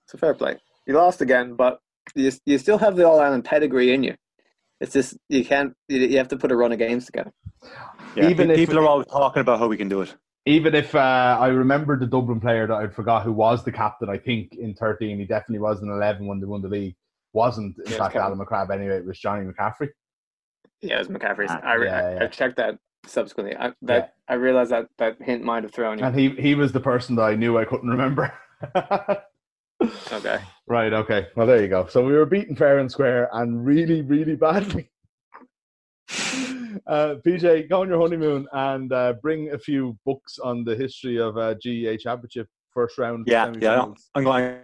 It's a fair play. You lost again, but you still have the All-Ireland pedigree in you. It's just you have to put a run of games together. Yeah, even if people are always talking about how we can do it. Even if I remember the Dublin player that I forgot who was the captain, I think, in 13. He definitely was in 11 when they won the league. Wasn't, in fact, Alan McCrabb anyway. It was Johnny McCaffrey. Yeah, it was McCaffrey. I checked that subsequently. I realised that hint might have thrown you. And he was the person that I knew I couldn't remember. Okay. Right, okay. Well, there you go. So we were beaten fair and square and really, really badly. PJ, go on your honeymoon and bring a few books on the history of GAA Championship first round. Yeah. I'm going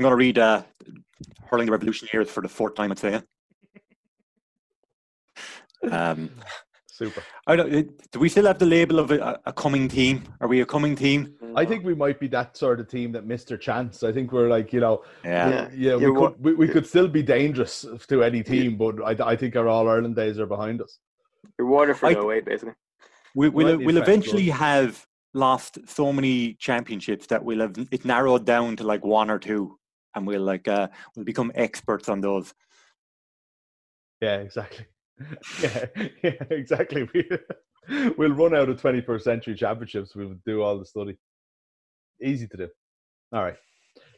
to read Hurling the Revolution here for the fourth time today. Super. Do we still have the label of a coming team? Are we a coming team? I think we might be that sort of team that missed their chance. I think we're like, you know, we could still be dangerous to any team, but I think our All Ireland days are behind us. Your Waterford 08, basically. We'll eventually have lost so many championships that we'll have it narrowed down to like one or two, and we'll become experts on those. Yeah, exactly. Yeah, exactly. We'll run out of 21st century championships. We'll do all the study. Easy to do. All right.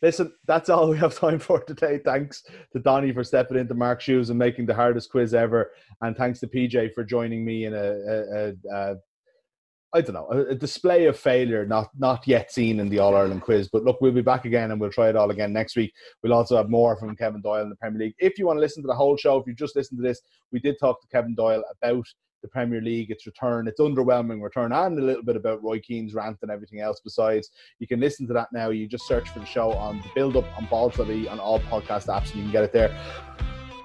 Listen, that's all we have time for today. Thanks to Donny for stepping into Mark's shoes and making the hardest quiz ever. And thanks to PJ for joining me in a display of failure not yet seen in the All-Ireland quiz. But look, we'll be back again and we'll try it all again next week. We'll also have more from Kevin Doyle in the Premier League. If you want to listen to the whole show, if you just listened to this, we did talk to Kevin Doyle about the Premier League, its return, its underwhelming return, and a little bit about Roy Keane's rant and everything else besides. You can listen to that now. You just search for the show on The Build Up on Balls.ie on all podcast apps and you can get it there.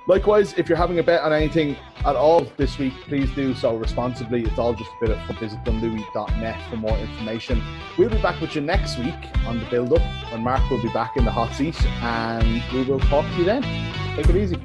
Likewise, if you're having a bet on anything at all this week, please do so responsibly. It's all just a bit of fun. Visit Dunlewey.net for more information. We'll be back with you next week on The Build Up when Mark will be back in the hot seat and we will talk to you then. Take it easy.